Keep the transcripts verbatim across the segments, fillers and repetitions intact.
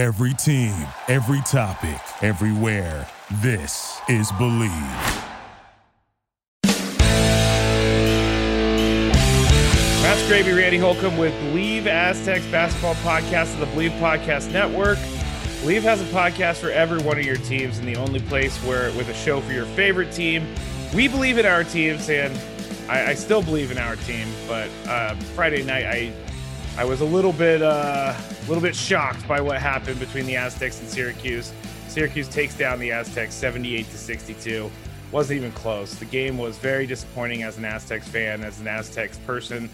Every team, every topic, everywhere. This is Believe. That's Gravy Randy Holcomb with Believe Aztecs Basketball Podcast of the Believe Podcast Network. Believe has a podcast for every one of your teams and the only place where with a show for your favorite team. We believe in our teams, and I, I still believe in our team, but uh, Friday night I I was a little bit uh, a little bit shocked by what happened between the Aztecs and Syracuse. Syracuse takes down the Aztecs seventy-eight to sixty-two. Wasn't even close. The game was very disappointing as an Aztecs fan, as an Aztecs person.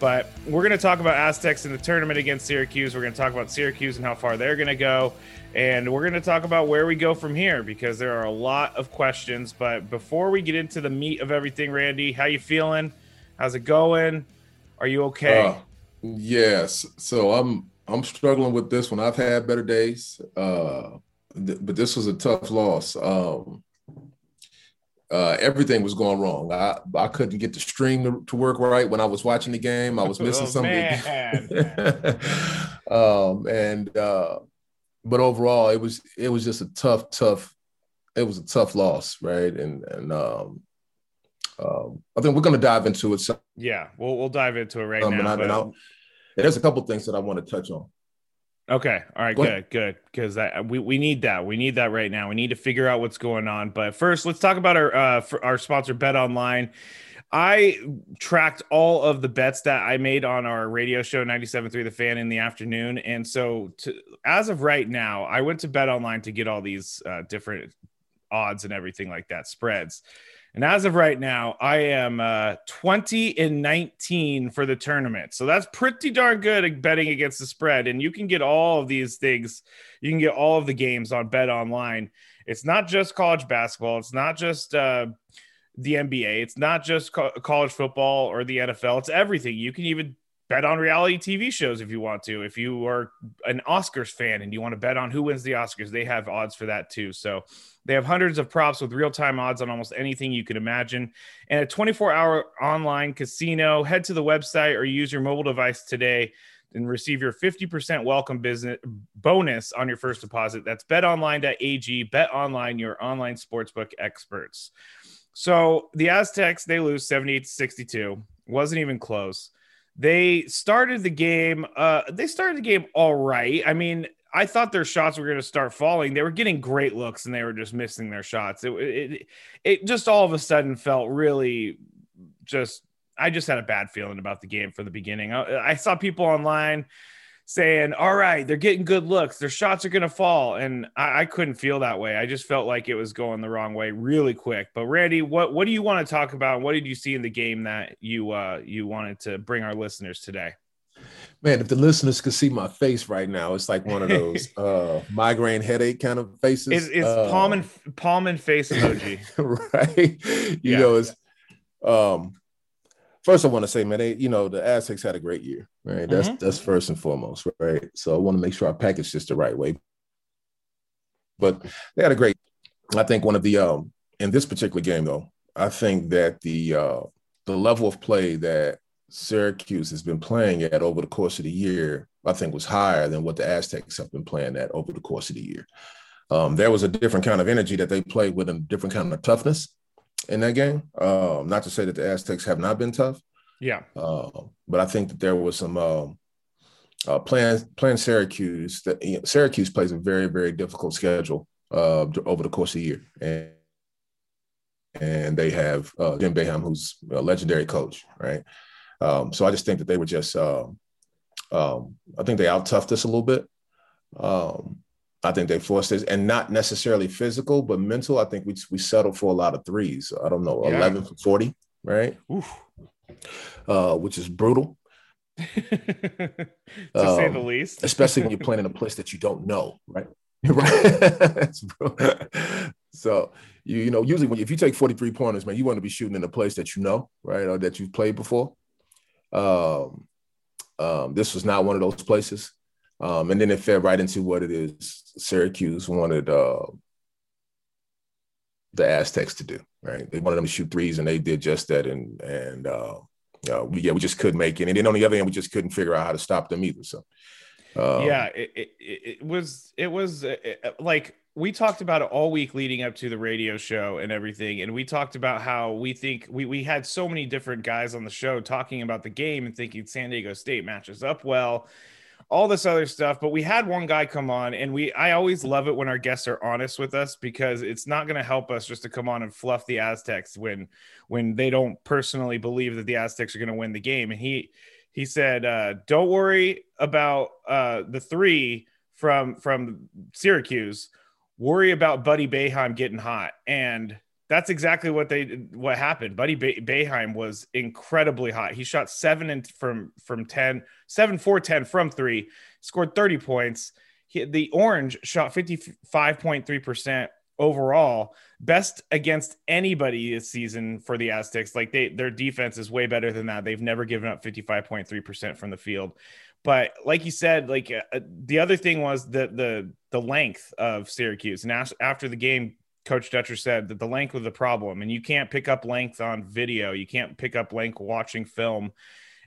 But we're going to talk about Aztecs in the tournament against Syracuse. We're going to talk about Syracuse and how far they're going to go. And we're going to talk about where we go from here because there are a lot of questions. But before we get into the meat of everything, Randy, how you feeling? How's it going? Are you okay? Uh, yes. So I'm I'm struggling with this one. I've had better days, uh, th- but this was a tough loss. Um, Uh, everything was going wrong. I, I couldn't get the stream to, to work right when I was watching the game. I was missing oh, something. um, and uh, but overall, it was it was just a tough, tough. It was a tough loss, right? And and um, um, I think we're gonna dive into it. So, yeah, we'll we'll dive into it right um, now. And I, but... and I'll, there's a couple things that I want to touch on. Okay. All right. Good. Good. Because we, we need that. We need that right now. We need to figure out what's going on. But first, let's talk about our uh, for our sponsor, BetOnline. I tracked all of the bets that I made on our radio show, ninety-seven point three The Fan, in the afternoon. And so to, as of right now, I went to BetOnline to get all these uh, different odds and everything like that, spreads. And as of right now, I am uh, twenty and nineteen for the tournament. So that's pretty darn good at betting against the spread. And you can get all of these things. You can get all of the games on BetOnline. It's not just college basketball. It's not just uh, the N B A. It's not just co- college football or the N F L. It's everything. You can even bet on reality T V shows if you want to. If you are an Oscars fan and you want to bet on who wins the Oscars, they have odds for that too. So they have hundreds of props with real-time odds on almost anything you could imagine. And a twenty-four hour online casino. Head to the website or use your mobile device today and receive your fifty percent welcome business bonus on your first deposit. That's betonline.ag. BetOnline, your online sportsbook experts. So the Aztecs, they lose seventy-eight to sixty-two. Wasn't even close. They started the game. Uh, they started the game all right. I mean, I thought their shots were going to start falling. They were getting great looks, and they were just missing their shots. It, it, it just all of a sudden felt really just – I just had a bad feeling about the game from the beginning. I, I saw people online saying, all right, they're getting good looks. Their shots are going to fall, and I, I couldn't feel that way. I just felt like it was going the wrong way really quick. But, Randy, what, what do you want to talk about? What did you see in the game that you uh, you wanted to bring our listeners today? Man, if the listeners could see my face right now, it's like one of those uh, migraine headache kind of faces. It's, it's uh, palm and palm and face emoji, right? You yeah. know, it's. Um, first, I want to say, man, they, you know, the Aztecs had a great year, right? That's mm-hmm. that's first and foremost, right? So I want to make sure I package this the right way. But they had a great. I think one of the um, in this particular game, though, I think that the uh, the level of play that Syracuse has been playing at over the course of the year, I think, was higher than what the Aztecs have been playing at over the course of the year. Um, there was a different kind of energy that they played with, and different kind of toughness in that game. Um, not to say that the Aztecs have not been tough. Yeah. Uh, but I think that there was some um, uh, playing, playing Syracuse. That, you know, Syracuse plays a very, very difficult schedule uh, over the course of the year. And and they have uh, Jim Boeheim, who's a legendary coach, right? Um, so I just think that they were just um, – um, I think they out-toughed us a little bit. Um, I think they forced us, and not necessarily physical, but mental. I think we we settled for a lot of threes. I don't know, yeah. eleven for forty, right? Uh, which is brutal. to um, say the least. Especially when you're playing in a place that you don't know, right? Right. So, you, you know, usually when you, if you take forty-three pointers, man, you want to be shooting in a place that you know, right, or that you've played before. Um, um, this was not one of those places. Um, and then it fed right into what it is Syracuse wanted uh, the Aztecs to do, right? They wanted them to shoot threes, and they did just that. And, and uh, uh, we, yeah, we just couldn't make it. And then on the other end, we just couldn't figure out how to stop them either. So Um, yeah, it, it, it was it was it, like we talked about it all week leading up to the radio show and everything. And we talked about how we think we, we had so many different guys on the show talking about the game and thinking San Diego State matches up well, all this other stuff. But we had one guy come on, and we I always love it when our guests are honest with us, because it's not going to help us just to come on and fluff the Aztecs when when they don't personally believe that the Aztecs are going to win the game. And he he said, uh, don't worry about uh, the three from from Syracuse. Worry about Buddy Boeheim getting hot. And that's exactly what they what happened. Buddy Boeheim was incredibly hot. He shot seven and from from ten, seven for ten from three, scored thirty points. He, the Orange shot fifty-five point three percent overall, best against anybody this season for the Aztecs. Like they their defense is way better than that. They've never given up fifty-five point three percent from the field. But like you said, like uh, the other thing was the the the length of Syracuse. And as, after the game, Coach Dutcher said that the length was the problem, and you can't pick up length on video. You can't pick up length watching film.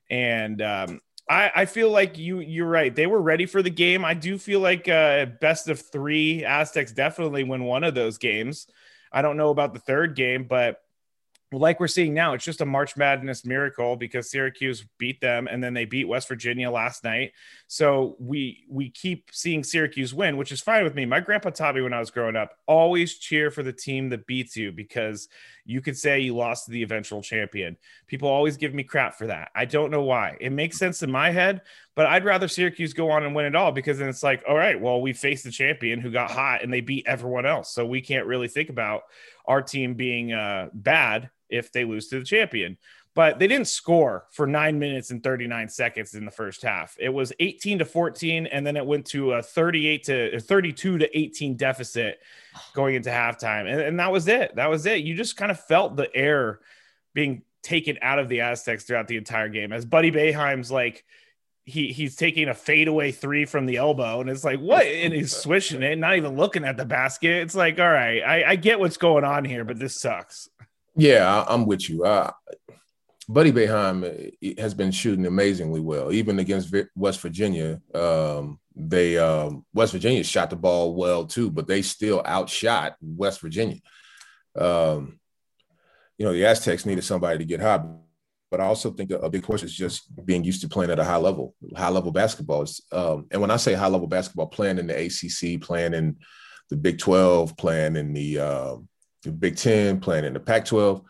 And um, I, I feel like you you're right. They were ready for the game. I do feel like uh, best of three Aztecs definitely win one of those games. I don't know about the third game, but like we're seeing now, it's just a March Madness miracle because Syracuse beat them, and then they beat West Virginia last night. So we we keep seeing Syracuse win, which is fine with me. My grandpa Tommy, when I was growing up, always cheer for the team that beats you, because you could say you lost to the eventual champion. People always give me crap for that. I don't know why. It makes sense in my head, but I'd rather Syracuse go on and win it all, because then it's like, all right, well, we faced the champion who got hot and they beat everyone else. So we can't really think about our team being uh, bad if they lose to the champion. But they didn't score for nine minutes and thirty-nine seconds in the first half. It was eighteen to fourteen, and then it went to a thirty-eight to thirty-two to eighteen deficit going into halftime. And, and that was it. That was it. You just kind of felt the air being taken out of the Aztecs throughout the entire game, as Buddy Boeheim's like, He he's taking a fadeaway three from the elbow, and it's like, what? And he's swishing it, not even looking at the basket. It's like, all right, I, I get what's going on here, but this sucks. Yeah, I'm with you. Uh, Buddy Boeheim has been shooting amazingly well, even against West Virginia. Um, they um, West Virginia shot the ball well too, but they still outshot West Virginia. Um, you know, the Aztecs needed somebody to get hot. But I also think a big portion is just being used to playing at a high level, high level basketball. Um, and when I say high level basketball, playing in the A C C, playing in the Big twelve, playing in the, uh, the Big ten, playing in the Pac twelve,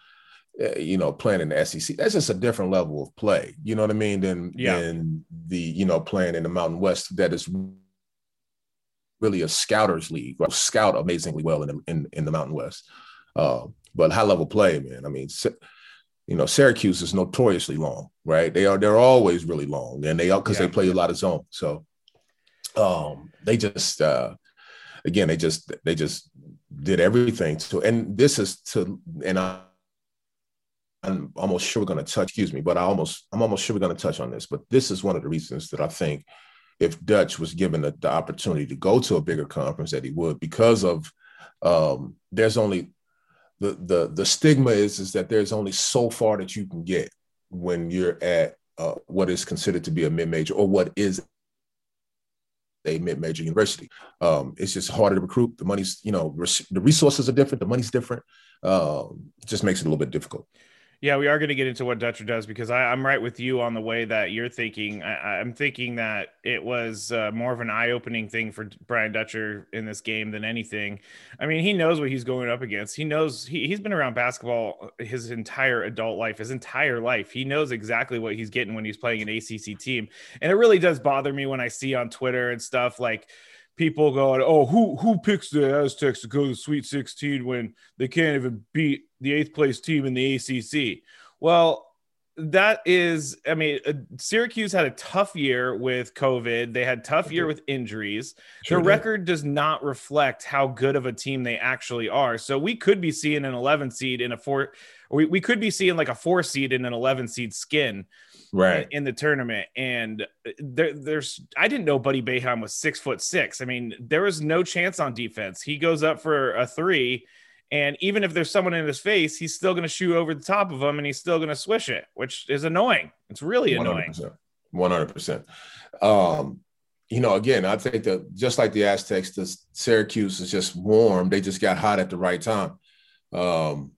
uh, you know, playing in the S E C. That's just a different level of play. You know what I mean? Than, yeah. than the, you know, playing in the Mountain West, that is really a scouter's league. Right? Scout amazingly well in the, in, in the Mountain West. Uh, but high level play, man. I mean, you know, Syracuse is notoriously long, right? They are, they're always really long, and they are, because yeah. they play a lot of zone. So um, they just, uh, again, they just, they just did everything to, and this is to, and I, I'm almost sure we're going to touch, excuse me, but I almost, I'm almost sure we're going to touch on this, but this is one of the reasons that I think if Dutch was given the, the opportunity to go to a bigger conference that he would, because of um, there's only, The, the the stigma is, is that there's only so far that you can get when you're at uh, what is considered to be a mid-major, or what is a mid-major university. Um, it's just harder to recruit. The money's, you know, res- the resources are different. The money's different. Uh, it just makes it a little bit difficult. Yeah, we are going to get into what Dutcher does, because I, I'm right with you on the way that you're thinking. I, I'm thinking that it was uh, more of an eye-opening thing for Brian Dutcher in this game than anything. I mean, he knows what he's going up against. He knows he, he's been around basketball his entire adult life, his entire life. He knows exactly what he's getting when he's playing an A C C team. And it really does bother me when I see on Twitter and stuff like people going, oh, who who picks the Aztecs to go to the Sweet sixteen when they can't even beat the eighth place team in the A C C? Well, that is, I mean, Syracuse had a tough year with COVID. They had a tough year with injuries. Sure Their did. record does not reflect how good of a team they actually are. So we could be seeing an eleven seed in a four, we, we could be seeing like a four seed in an eleven seed skin. Right in the tournament. And there, there's I didn't know Buddy Boeheim was six foot six. I mean, there was no chance on defense. He goes up for a three, and even if there's someone in his face, he's still going to shoot over the top of him, and he's still going to swish it, which is annoying. It's really annoying. one hundred percent. one hundred percent. Um, you know, again, I think that just like the Aztecs, the Syracuse is just warm. They just got hot at the right time. Um,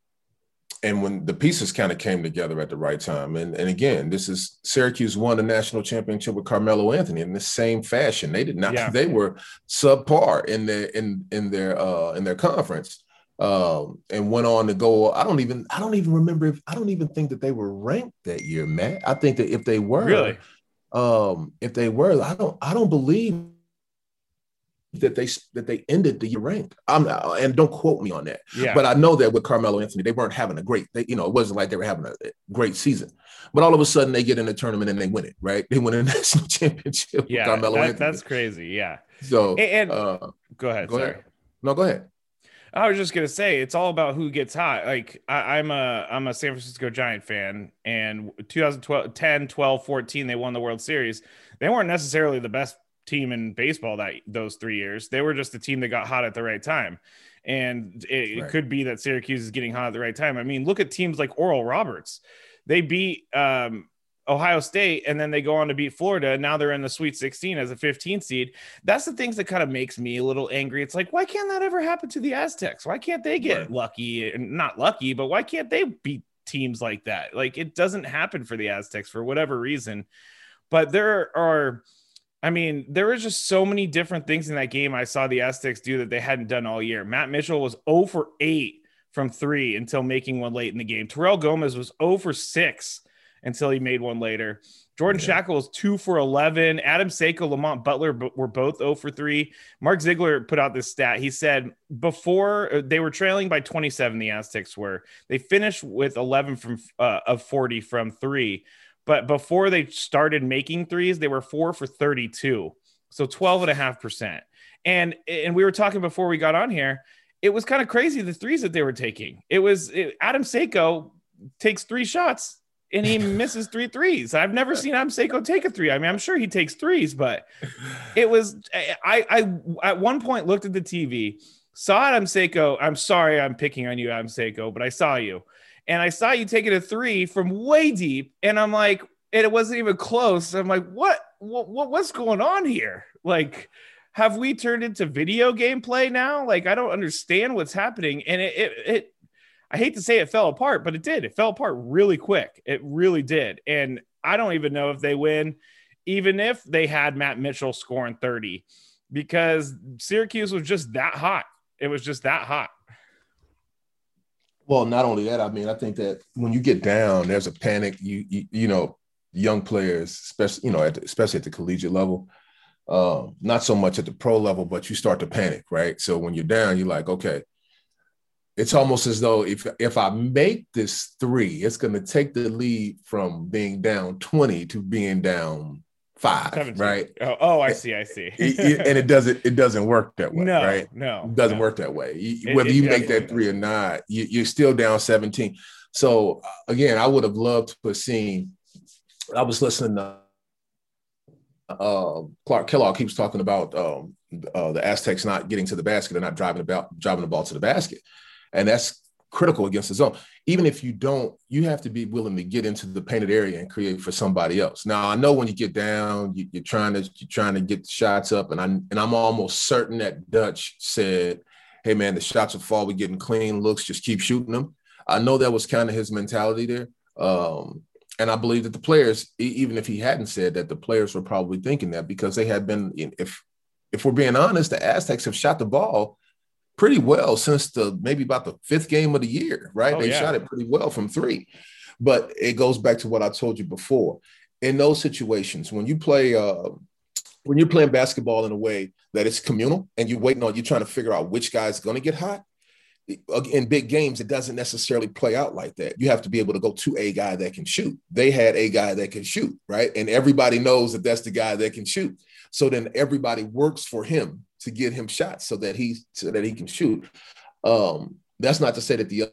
and when the pieces kind of came together at the right time. And, and again, this is Syracuse won the national championship with Carmelo Anthony in the same fashion. They did not, yeah. they were subpar in their, in, in their, uh, in their conference. Um, and went on to go, I don't even, I don't even remember if, I don't even think that they were ranked that year, Matt. I think that if they were, really? um, if they were, I don't, I don't believe that they, that they ended the year ranked. I'm not, and don't quote me on that, yeah. but I know that with Carmelo Anthony, they weren't having a great, they, you know, it wasn't like they were having a great season, but all of a sudden they get in the tournament and they win it, right? They win a national championship. Yeah, with Carmelo that, Anthony. That's crazy. Yeah. So, and, and uh, go ahead. Go sorry. ahead. No, go ahead. I was just going to say, it's all about who gets hot. Like I, I'm a, I'm a San Francisco Giant fan, and twenty twelve, ten, twelve, fourteen, they won the World Series. They weren't necessarily the best team in baseball that those three years. They were just the team that got hot at the right time. And it, right. it could be that Syracuse is getting hot at the right time. I mean, look at teams like Oral Roberts. They beat um, Ohio State, and then they go on to beat Florida, and now they're in the Sweet sixteen as a fifteen seed. That's the things that kind of makes me a little angry. It's like, why can't that ever happen to the Aztecs? Why can't they get right. lucky and not lucky, but why can't they beat teams like that? Like, it doesn't happen for the Aztecs for whatever reason. But there are, I mean, there was just so many different things in that game I saw the Aztecs do that they hadn't done all year. Matt Mitchell was zero for eight from three until making one late in the game. Terrell Gomez was zero for six until he made one later. Jordan yeah. Shackle was two for eleven. Adam Saco, Lamont Butler b- were both zero for three. Mark Ziegler put out this stat. He said before they were trailing by twenty-seven, the Aztecs were. They finished with eleven from uh, of forty from three. But before they started making threes, they were four for thirty-two. So twelve point five percent. And, and we were talking before we got on here, it was kind of crazy the threes that they were taking. It was it, Adam Saco takes three shots, and he misses three threes. I've never seen Adam Saco take a three. I mean, I'm sure he takes threes, but it was, I, I at one point looked at the T V, saw Adam Saco. I'm sorry, I'm picking on you, Adam Saco, but I saw you. And I saw you taking a three from way deep. And I'm like, and it wasn't even close. I'm like, what, what, what's going on here? Like, have we turned into video game play now? Like, I don't understand what's happening. And it, it, it, I hate to say it fell apart, but it did. It fell apart really quick. It really did. And I don't even know if they win, even if they had Matt Mitchell scoring thirty, because Syracuse was just that hot. It was just that hot. Well, not only that, I mean, I think that when you get down, there's a panic, you, you, you know, young players, especially, you know, at the, especially at the collegiate level, uh, not so much at the pro level, but you start to panic, right? So when you're down, you're like, okay, it's almost as though if if I make this three, it's going to take the lead from being down twenty to being down five, seventeen. Right? Oh, oh, I see, I see. it, it, and it doesn't it doesn't work that way, no, right? No, it doesn't no. work that way. You, whether it, it, you make that three or not, you, you're still down seventeen. So again, I would have loved to have seen. I was listening to uh, Clark Kellogg. He was talking about um, uh, the Aztecs not getting to the basket, they're not driving about driving the ball to the basket. And that's critical against the zone. Even if you don't, you have to be willing to get into the painted area and create for somebody else. Now, I know when you get down, you, you're trying to you're trying to get the shots up, and I'm and I'm almost certain that Dutch said, "Hey, man, the shots will fall. We're getting clean looks. Just keep shooting them." I know that was kind of his mentality there, um, and I believe that the players, even if he hadn't said that, the players were probably thinking that because they had been. If if we're being honest, the Aztecs have shot the ball pretty well since the maybe about the fifth game of the year, right? Oh, they yeah. shot it pretty well from three. But it goes back to what I told you before. In those situations, when you play uh, when you're playing basketball in a way that it's communal and you're waiting on, you're trying to figure out which guy's going to get hot, in big games, it doesn't necessarily play out like that. You have to be able to go to a guy that can shoot. They had a guy that can shoot, right? And everybody knows that that's the guy that can shoot. So then everybody works for him to get him shots so that he so that he can shoot. Um, that's not to say that the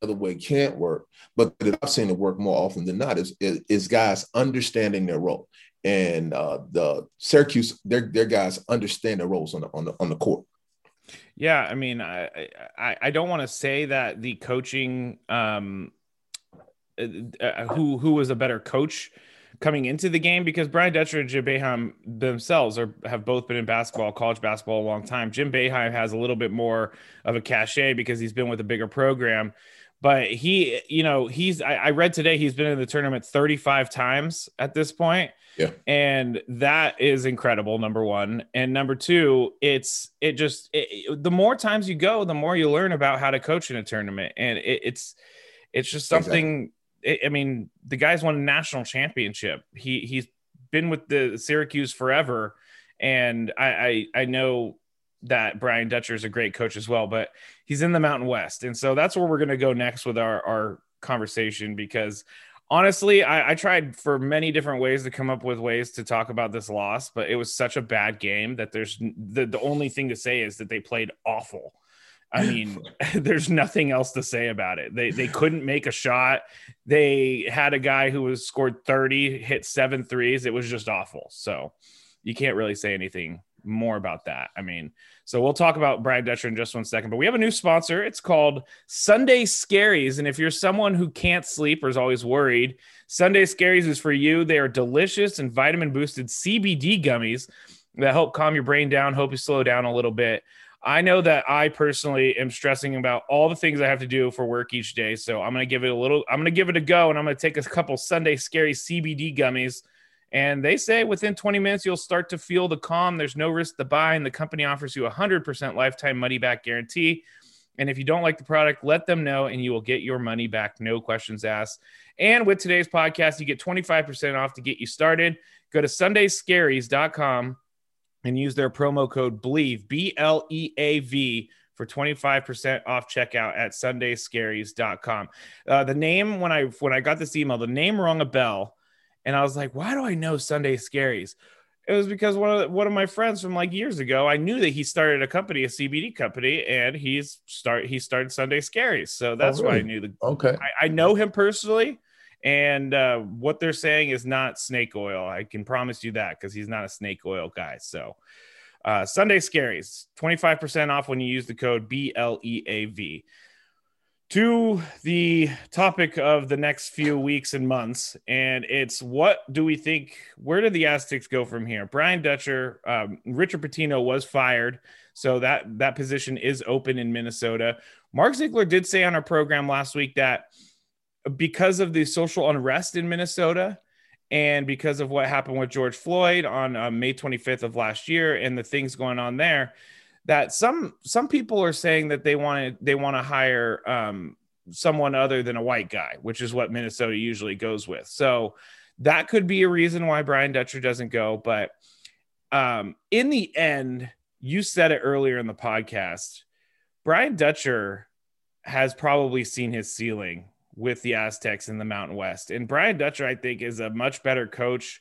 other way can't work, but that I've seen it work more often than not is, is, is guys understanding their role. And uh, the Syracuse, their their guys understand their roles on the on the, on the court. Yeah, I mean, I I, I don't want to say that the coaching, um, uh, who who was a better coach coming into the game? Because Brian Dutcher and Jim Boeheim themselves are have both been in basketball, college basketball, a long time. Jim Boeheim has a little bit more of a cachet because he's been with a bigger program. But he, you know, he's, I, I read today, he's been in the tournament thirty-five times at this point. Yeah. And that is incredible. Number one. And number two, it's, it just, it, the more times you go, the more you learn about how to coach in a tournament. And it, it's, it's just something, exactly. it, I mean, the guy's won a national championship. He he's been with the Syracuse forever. And I, I, I know, that Brian Dutcher is a great coach as well, but he's in the Mountain West. And so that's where we're going to go next with our, our conversation, because honestly, I, I tried for many different ways to come up with ways to talk about this loss, but it was such a bad game that there's the, the only thing to say is that they played awful. I mean, there's nothing else to say about it. They they couldn't make a shot. They had a guy who was scored thirty, hit seven threes. It was just awful. So you can't really say anything more about that. I mean, so we'll talk about Brian Dutcher in just one second, but we have a new sponsor. It's called Sunday Scaries. And if you're someone who can't sleep or is always worried, Sunday Scaries is for you. They are delicious and vitamin boosted C B D gummies that help calm your brain down, help you slow down a little bit. I know that I personally am stressing about all the things I have to do for work each day. So I'm going to give it a little, I'm going to give it a go, and I'm going to take a couple Sunday Scaries C B D gummies. And they say within twenty minutes, you'll start to feel the calm. There's no risk to buy, and the company offers you a one hundred percent lifetime money-back guarantee. And if you don't like the product, let them know, and you will get your money back, no questions asked. And with today's podcast, you get twenty-five percent off to get you started. Go to sunday scaries dot com and use their promo code BLEAV, B L E A V, for twenty-five percent off checkout at sunday scaries dot com. Uh, the name, when I when I got this email, the name rung a bell. And I was like, why do I know Sunday Scaries? It was because one of the, one of my friends from like years ago, I knew that he started a company, a C B D company, and he's start he started Sunday Scaries. So that's oh, really? why I knew the okay. I, I know him personally, and uh, what they're saying is not snake oil. I can promise you that, because he's not a snake oil guy. So uh, Sunday Scaries, twenty-five percent off when you use the code B L E A V. To the topic of the next few weeks and months, and it's what do we think, where do the Aztecs go from here? Brian Dutcher, um, Richard Pitino was fired, so that, that position is open in Minnesota. Mark Ziegler did say on our program last week that because of the social unrest in Minnesota and because of what happened with George Floyd on uh, May twenty-fifth of last year and the things going on there, that some some people are saying that they want to they want to hire um, someone other than a white guy, which is what Minnesota usually goes with. So that could be a reason why Brian Dutcher doesn't go. But um, in the end, you said it earlier in the podcast, Brian Dutcher has probably seen his ceiling with the Aztecs in the Mountain West. And Brian Dutcher, I think, is a much better coach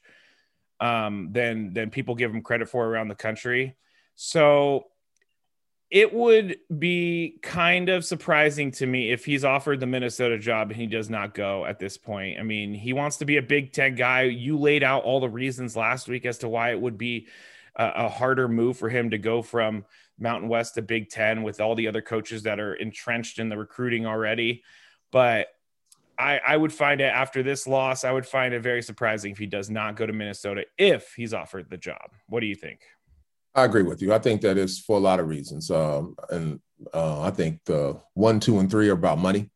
um, than than people give him credit for around the country. So it would be kind of surprising to me if he's offered the Minnesota job and he does not go at this point. I mean, he wants to be a Big Ten guy. You laid out all the reasons last week as to why it would be a, a harder move for him to go from Mountain West to Big Ten with all the other coaches that are entrenched in the recruiting already. But I, I would find it after this loss, I would find it very surprising if he does not go to Minnesota if he's offered the job. What do you think? I agree with you. I think that it's for a lot of reasons. Um, and uh, I think the one, two, and three are about money,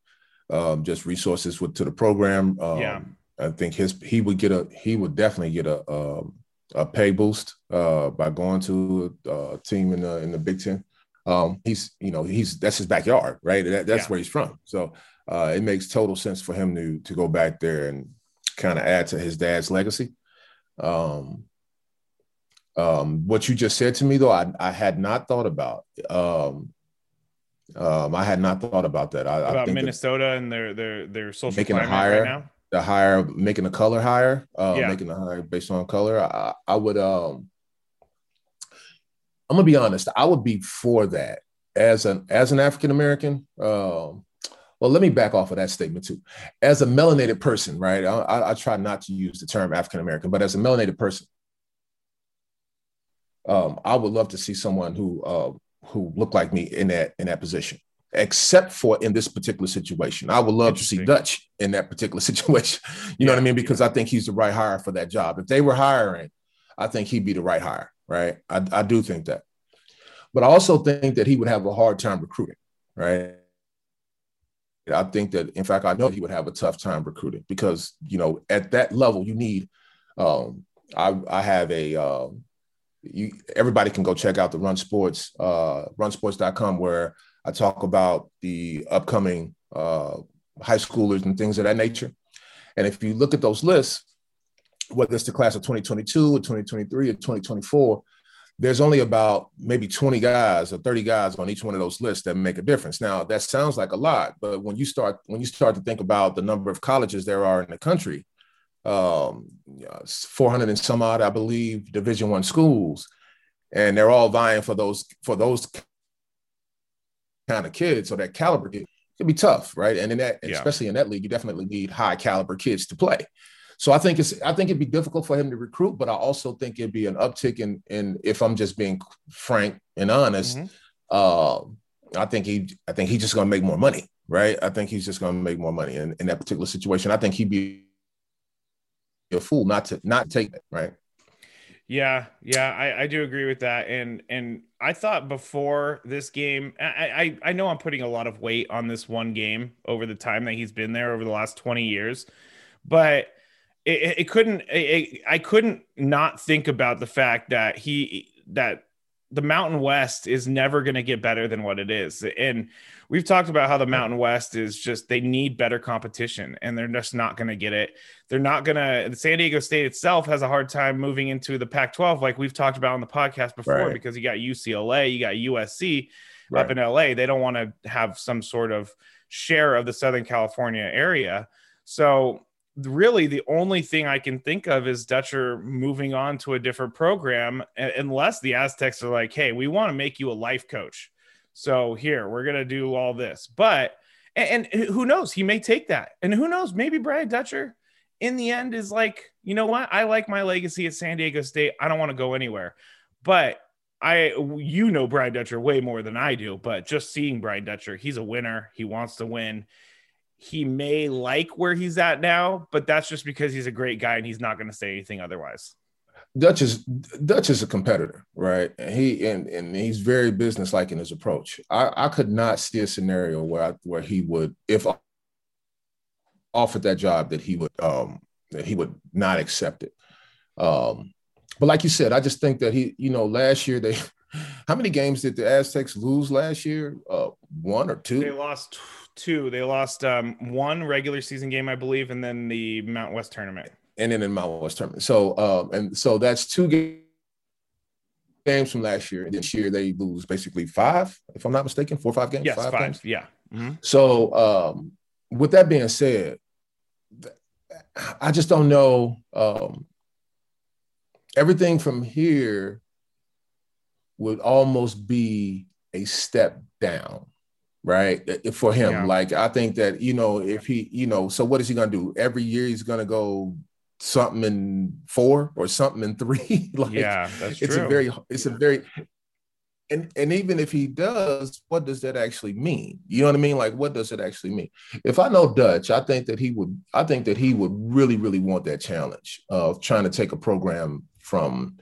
um, just resources with, to the program. Um, yeah. I think his he would get a he would definitely get a a, a pay boost uh, by going to a, a team in the in the Big Ten. Um, he's you know he's that's his backyard, right? That, that's yeah. where he's from. So uh, it makes total sense for him to to go back there and kind of add to his dad's legacy. Um, Um, what you just said to me, though, I, I had not thought about. Um, um, I had not thought about that. I, about I think Minnesota and their their their social climate higher, right now. The higher making the color higher, uh, yeah. making the higher based on color. I, I would. Um, I'm gonna be honest. I would be for that as an as an African American. Um, well, let me back off of that statement too. As a melanated person, right? I, I, I try not to use the term African American, but as a melanated person. Um, I would love to see someone who uh, who looked like me in that in that position. except for in this particular situation. I would love to see Dutch in that particular situation. You yeah. know what I mean? Because I think he's the right hire for that job. If they were hiring, I think he'd be the right hire, right? I, I do think that. But I also think that he would have a hard time recruiting, right? I think that, in fact, I know he would have a tough time recruiting because, you know, at that level, you need, um, I, I have a, uh, you, everybody can go check out the RunSports, uh, run sports dot com, where I talk about the upcoming uh, high schoolers and things of that nature. And if you look at those lists, whether it's the class of twenty twenty-two or twenty twenty-three or twenty twenty-four, there's only about maybe twenty guys or thirty guys on each one of those lists that make a difference. Now, that sounds like a lot, but when you start when you start to think about the number of colleges there are in the country, um, four hundred and some odd, I believe, Division I schools, and they're all vying for those for those kind of kids or that caliber kid, it can be tough, right? And in that, yeah. especially in that league, you definitely need high caliber kids to play. So I think it's, I think it'd be difficult for him to recruit, but I also think it'd be an uptick in, in if I'm just being frank and honest, mm-hmm. uh, I think he, I think he's just going to make more money, right? I think he's just going to make more money in, in that particular situation. I think he'd be a fool not to not take it, right? Yeah, yeah, I, I do agree with that. And and I thought before this game, I, I I know I'm putting a lot of weight on this one game over the time that he's been there over the last twenty years, but It, it couldn't. It, I couldn't not think about the fact that he that the Mountain West is never going to get better than what it is, and we've talked about how the Mountain West is just they need better competition, and they're just not going to get it. They're not going to. San Diego State itself has a hard time moving into the Pac twelve, like we've talked about on the podcast before, right. because you got U C L A, you got U S C right. up in L A. They don't want to have some sort of share of the Southern California area, so. Really, the only thing I can think of is Dutcher moving on to a different program, unless the Aztecs are like, hey, we want to make you a life coach. So here, we're going to do all this. But, and, and who knows, he may take that. And who knows, maybe Brian Dutcher in the end is like, you know what? I like my legacy at San Diego State. I don't want to go anywhere. But I, you know, Brian Dutcher way more than I do, but just seeing Brian Dutcher, he's a winner. He wants to win. He may like where he's at now, but that's just because he's a great guy and he's not going to say anything otherwise. Dutch is Dutch is a competitor, right? And he and, and he's very businesslike in his approach. I, I could not see a scenario where I, where he would, if offered that job, that he would um, that he would not accept it. Um, but like you said, I just think that he, you know, last year they. How many games did the Aztecs lose last year? Uh, one or two? They lost two. They lost um, one regular season game, I believe, and then the Mountain West tournament. And then in the Mountain West tournament. So, um, and so that's two ga- games from last year. And this year they lose basically five, if I'm not mistaken, four or five games. Yes, five. five games. Yeah. Mm-hmm. So, um, with that being said, I just don't know. Um, everything from here would almost be a step down, right? For him. Yeah. Like, I think that, you know, if he, you know, so what is he going to do? Every year he's going to go something in four or something in three. Like, yeah, that's it's true. A very, it's yeah. a very, and, and even if he does, what does that actually mean? You know what I mean? Like, what does it actually mean? If I know Dutch, I think that he would, I think that he would really, really want that challenge of trying to take a program from,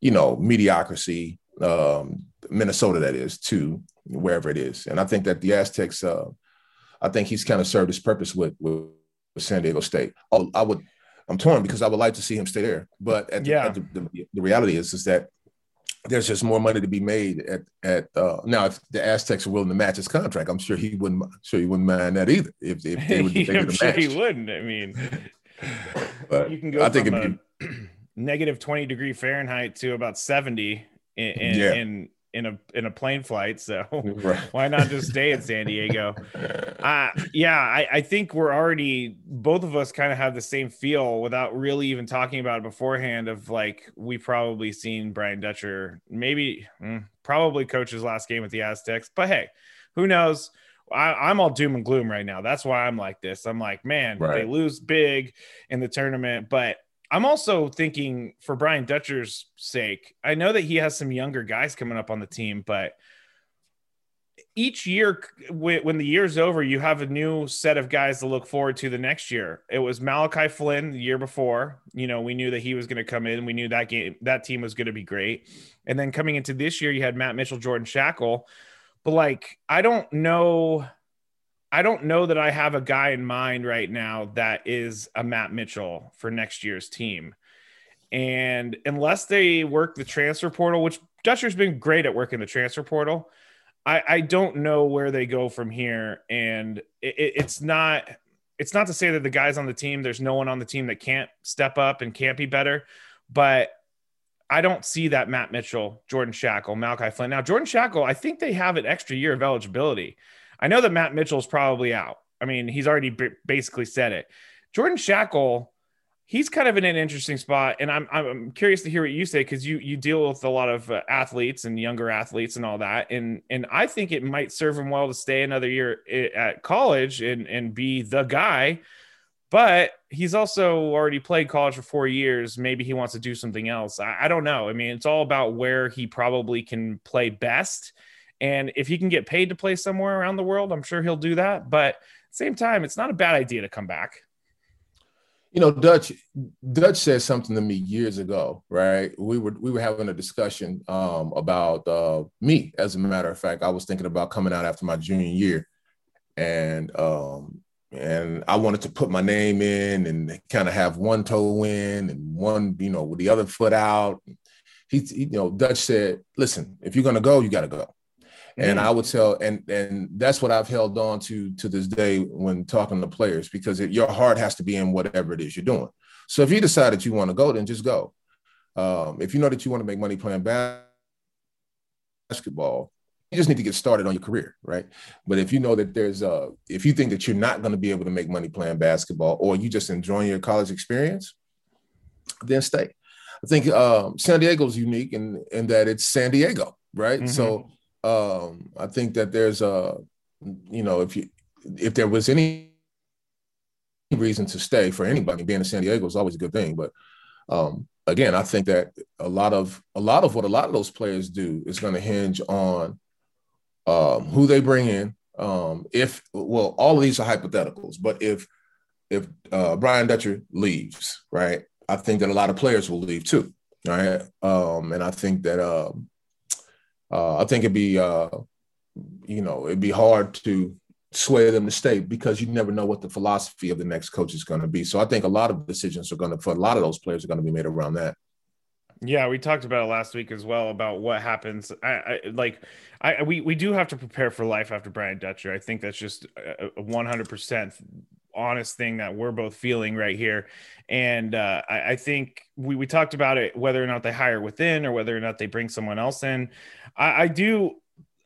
you know, mediocrity, Um, Minnesota, that is, to wherever it is. And I think that the Aztecs, uh, I think he's kind of served his purpose with, with, with San Diego State. I'll, I would, I'm torn because I would like to see him stay there. But at the, yeah. at the, the, the reality is, is that there's just more money to be made at, at uh, now, if the Aztecs are willing to match his contract, I'm sure he wouldn't, I'm sure he wouldn't mind that either. If, if they would, if they I'm sure match. He wouldn't. I mean, but you can go I from think a negative twenty degree Fahrenheit to about seventy. In, in, yeah. in in a in a plane flight, so right. why not just stay in San Diego? Uh, yeah, I, I think we're already, both of us kind of have the same feel without really even talking about it beforehand of like, we probably seen Brian Dutcher, maybe mm, probably coach his last game with the Aztecs, but hey, who knows? I, I'm all doom and gloom right now. That's why I'm like this. I'm like, man, right. they lose big in the tournament, but I'm also thinking for Brian Dutcher's sake, I know that he has some younger guys coming up on the team, but each year when the year's over, you have a new set of guys to look forward to the next year. It was Malachi Flynn the year before. You know, we knew that he was going to come in. We knew that game, that team was going to be great. And then coming into this year, you had Matt Mitchell, Jordan Shackle. But like, I don't know. I don't know that I have a guy in mind right now that is a Matt Mitchell for next year's team. And unless they work the transfer portal, which Dutcher's been great at working the transfer portal, I, I don't know where they go from here. And it, it's not, it's not to say that the guys on the team, there's no one on the team that can't step up and can't be better, but I don't see that Matt Mitchell, Jordan Shackle, Malachi Flynn. Now, Jordan Shackle, I think they have an extra year of eligibility. I know that Matt Mitchell's probably out. I mean, he's already b- basically said it. Jordan Shackle, he's kind of in an interesting spot, and I'm I'm curious to hear what you say, because you you deal with a lot of uh, athletes and younger athletes and all that, and and I think it might serve him well to stay another year at college and and be the guy, but he's also already played college for four years. Maybe he wants to do something else. I, I don't know. I mean, it's all about where he probably can play best. And if he can get paid to play somewhere around the world, I'm sure he'll do that. But at the same time, it's not a bad idea to come back. You know, Dutch Dutch said something to me years ago, right? We were we were having a discussion um, about uh, me. As a matter of fact, I was thinking about coming out after my junior year, and um, and I wanted to put my name in and kind of have one toe in and one, you know, with the other foot out. He, he you know, Dutch said, "Listen, if you're gonna go, you gotta go." And I would tell, and and that's what I've held on to to this day when talking to players, because it, your heart has to be in whatever it is you're doing. So if you decide that you want to go, then just go. Um, if you know that you want to make money playing basketball, you just need to get started on your career, right? But if you know that there's a, if you think that you're not going to be able to make money playing basketball, or you just enjoying your college experience, then stay. I think um, San Diego's unique in in that it's San Diego, right? Mm-hmm. So. Um, I think that there's a, you know, if you, if there was any reason to stay for anybody, being in San Diego is always a good thing. But um, again, I think that a lot of, a lot of what a lot of those players do is going to hinge on um, who they bring in. Um, if, well, all of these are hypotheticals, but if, if uh, Brian Dutcher leaves, right, I think that a lot of players will leave too. Right. Um, and I think that, um, Uh, I think it'd be, uh, you know, it'd be hard to sway them to stay, because you never know what the philosophy of the next coach is going to be. So I think a lot of decisions are going to, for a lot of those players, are going to be made around that. Yeah, we talked about it last week as well, about what happens. I, I like, I we we do have to prepare for life after Brian Dutcher. I think that's just a one hundred percent honest thing that we're both feeling right here. And uh, I, I think we, we talked about it, whether or not they hire within or whether or not they bring someone else in. I, I do,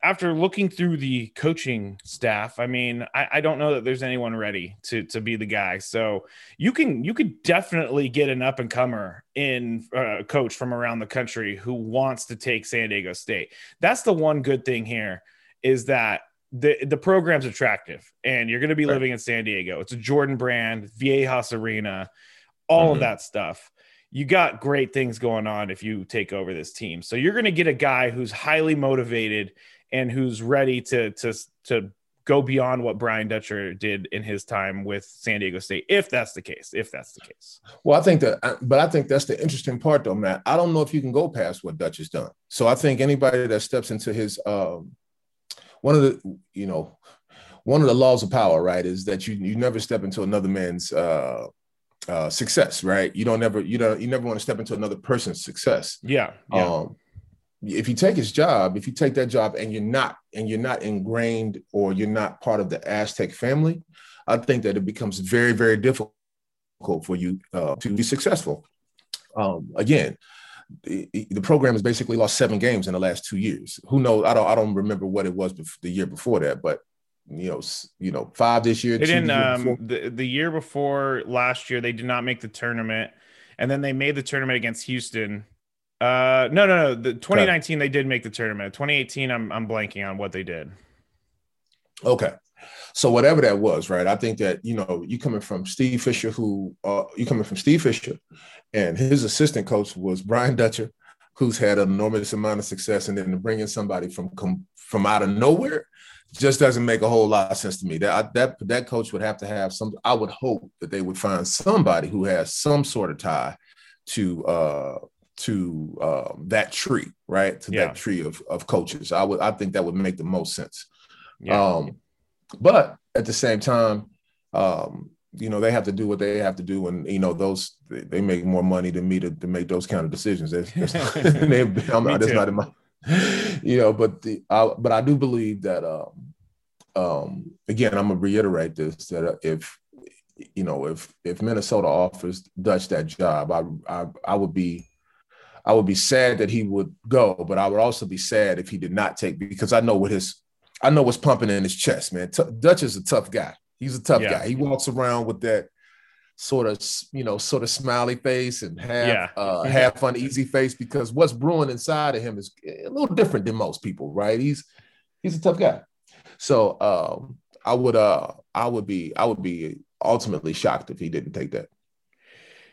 after looking through the coaching staff, I mean, I, I don't know that there's anyone ready to to be the guy. So you can you could definitely get an up and comer in a uh, coach from around the country who wants to take San Diego State. That's the one good thing here, is that the the program's attractive, and you're going to be right. Living in San Diego. It's a Jordan brand, Viejas Arena, all mm-hmm. of that stuff. You got great things going on if you take over this team. So you're going to get a guy who's highly motivated and who's ready to, to, to go beyond what Brian Dutcher did in his time with San Diego State, if that's the case, if that's the case. Well, I think that, but I think that's the interesting part though, Matt. I don't know if you can go past what Dutch has done. So I think anybody that steps into his, um, one of the, you know, one of the laws of power, right, is that you, you never step into another man's, uh, Uh, success, right? You don't ever, you don't, you never want to step into another person's success. Yeah, yeah. Um, if you take his job, if you take that job, and you're not, and you're not ingrained, or you're not part of the Aztec family, I think that it becomes very, very difficult for you uh, to be successful. Um, again, the, the program has basically lost seven games in the last two years. Who knows? I don't, I don't remember what it was before, the year before that, but. you know, you know, five this year. They didn't, um, the, the year before last year, they did not make the tournament. And then they made the tournament against Houston. Uh, no, no, no. The twenty nineteen, okay. They did make the tournament. twenty eighteen, I'm, I'm blanking on what they did. Okay. So whatever that was, right. I think that, you know, you coming from Steve Fisher, who, uh, you coming from Steve Fisher, and his assistant coach was Brian Dutcher. who's had an enormous amount of success, and then to bring in somebody from from out of nowhere just doesn't make a whole lot of sense to me. That that that coach would have to have some. I would hope that they would find somebody who has some sort of tie to uh, to uh, that tree, right? To yeah. that tree of of coaches. I would. I think that would make the most sense. Yeah. Um, but at the same time, um, you know, they have to do what they have to do, and you know, those they make more money than me to, to make those kind of decisions. That's, that's, they, I'm not, that's not in my. You know, but the I, but I do believe that um, um, again, I'm gonna reiterate this, that if you know if if Minnesota offers Dutch that job, I I I would be I would be sad that he would go, but I would also be sad if he did not take, because I know what his I know what's pumping in his chest, man. T- Dutch is a tough guy. He's a tough yeah. guy. He walks around with that sort of, you know, sort of smiley face and half, yeah. uh, half uneasy face, because what's brewing inside of him is a little different than most people, right? He's, he's a tough guy. So um, I would, uh, I would be, I would be ultimately shocked if he didn't take that.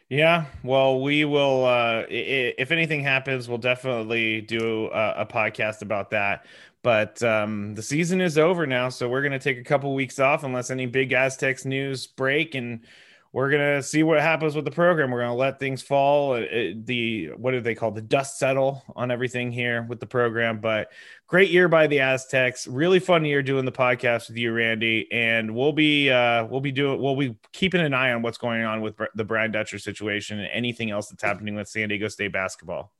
Yeah. Well, we will, uh, if anything happens, we'll definitely do a, a podcast about that. But um, the season is over now, so we're going to take a couple weeks off unless any big Aztecs news break, and we're going to see what happens with the program. We're going to let things fall. It, it, the, what do they call the dust settle on everything here with the program, but great year by the Aztecs. Really fun year doing the podcast with you, Randy. And we'll be, uh, we'll be doing, we'll be keeping an eye on what's going on with the Brian Dutcher situation and anything else that's happening with San Diego State basketball.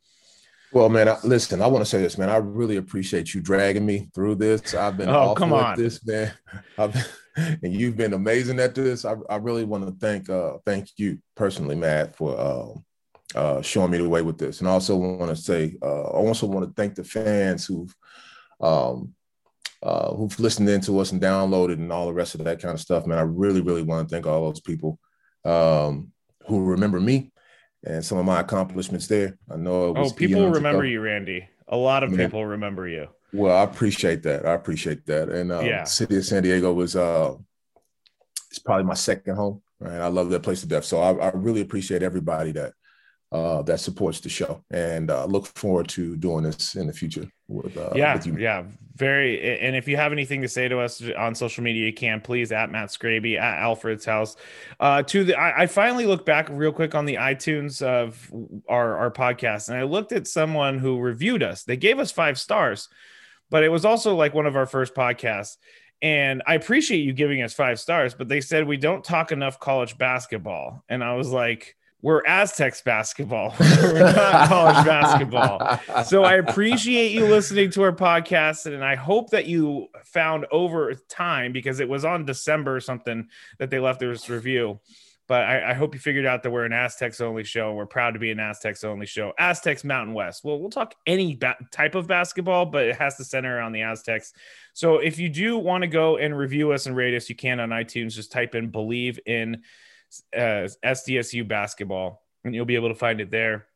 Well, man, I, listen, I want to say this, man. I really appreciate you dragging me through this. I've been oh, come on. This, man. I've, and you've been amazing at this. I, I really want to thank uh, thank you personally, Matt, for uh, uh, showing me the way with this. And I also want to say, uh, I also want to thank the fans who've um, uh, who've listened in to us and downloaded and all the rest of that kind of stuff, man. I really, really want to thank all those people um, who remember me and some of my accomplishments there. I know it was. Oh, people remember you, Randy. A lot of yeah. people remember you. Well, I appreciate that. I appreciate that. And uh, yeah. the city of San Diego was uh, it's probably my second home. Right, I love that place to death. So I, I really appreciate everybody that uh, that supports the show, and uh, look forward to doing this in the future with uh, yeah, with you. yeah, very. And if you have anything to say to us on social media, you can please at Matt Scraby, at Alfred's House. Uh, to the, I, I finally looked back real quick on the iTunes of our our podcast, and I looked at someone who reviewed us. They gave us five stars. But it was also like one of our first podcasts. And I appreciate you giving us five stars, but they said we don't talk enough college basketball. And I was like, we're Aztecs basketball. We're not college basketball. So I appreciate you listening to our podcast. And I hope that you found over time, because it was on December or something that they left this review. But I, I hope you figured out that we're an Aztecs-only show, and we're proud to be an Aztecs-only show. Aztecs Mountain West. Well, we'll talk any ba- type of basketball, but it has to center around the Aztecs. So if you do want to go and review us and rate us, you can on iTunes. Just type in Believe in uh, S D S U Basketball, and you'll be able to find it there.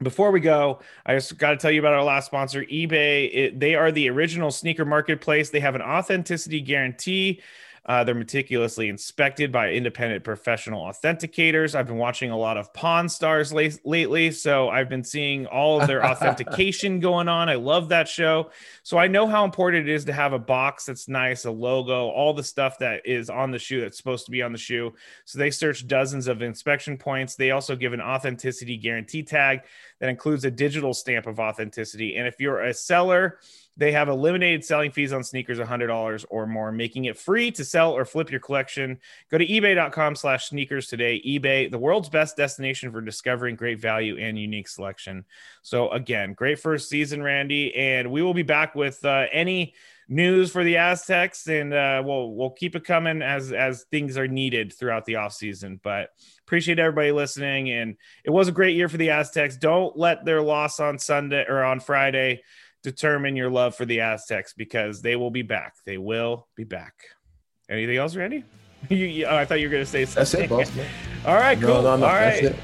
Before we go, I just got to tell you about our last sponsor, eBay. It, they are the original sneaker marketplace. They have an authenticity guarantee. Uh, they're meticulously inspected by independent professional authenticators. I've been watching a lot of Pawn Stars late, lately, so I've been seeing all of their authentication going on. I love that show. So I know how important it is to have a box that's nice, a logo, all the stuff that is on the shoe that's supposed to be on the shoe. So they search dozens of inspection points. They also give an authenticity guarantee tag that includes a digital stamp of authenticity. And if you're a seller, they have eliminated selling fees on sneakers one hundred dollars or more, making it free to sell or flip your collection. Go to ebay.com slash sneakers today. eBay, the world's best destination for discovering great value and unique selection. So, again, great first season, Randy. And we will be back with uh, any news for the Aztecs. And uh, we'll we'll keep it coming as, as things are needed throughout the offseason. But appreciate everybody listening. And it was a great year for the Aztecs. Don't let their loss on Sunday or on Friday determine your love for the Aztecs, because they will be back. They will be back. Anything else, Randy? you, you, oh, I thought you were going to say something. That's it, boss. All right, cool. No, no, no, all right.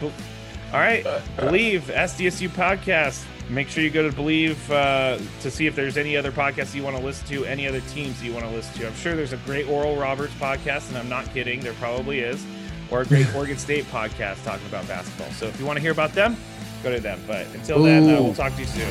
All right. Uh, Believe S D S U podcast. Make sure you go to Believe uh, to see if there's any other podcasts you want to listen to, any other teams you want to listen to. I'm sure there's a great Oral Roberts podcast, and I'm not kidding. There probably is. Or a great Oregon State podcast talking about basketball. So if you want to hear about them, go to them. But until then, uh, we'll talk to you soon.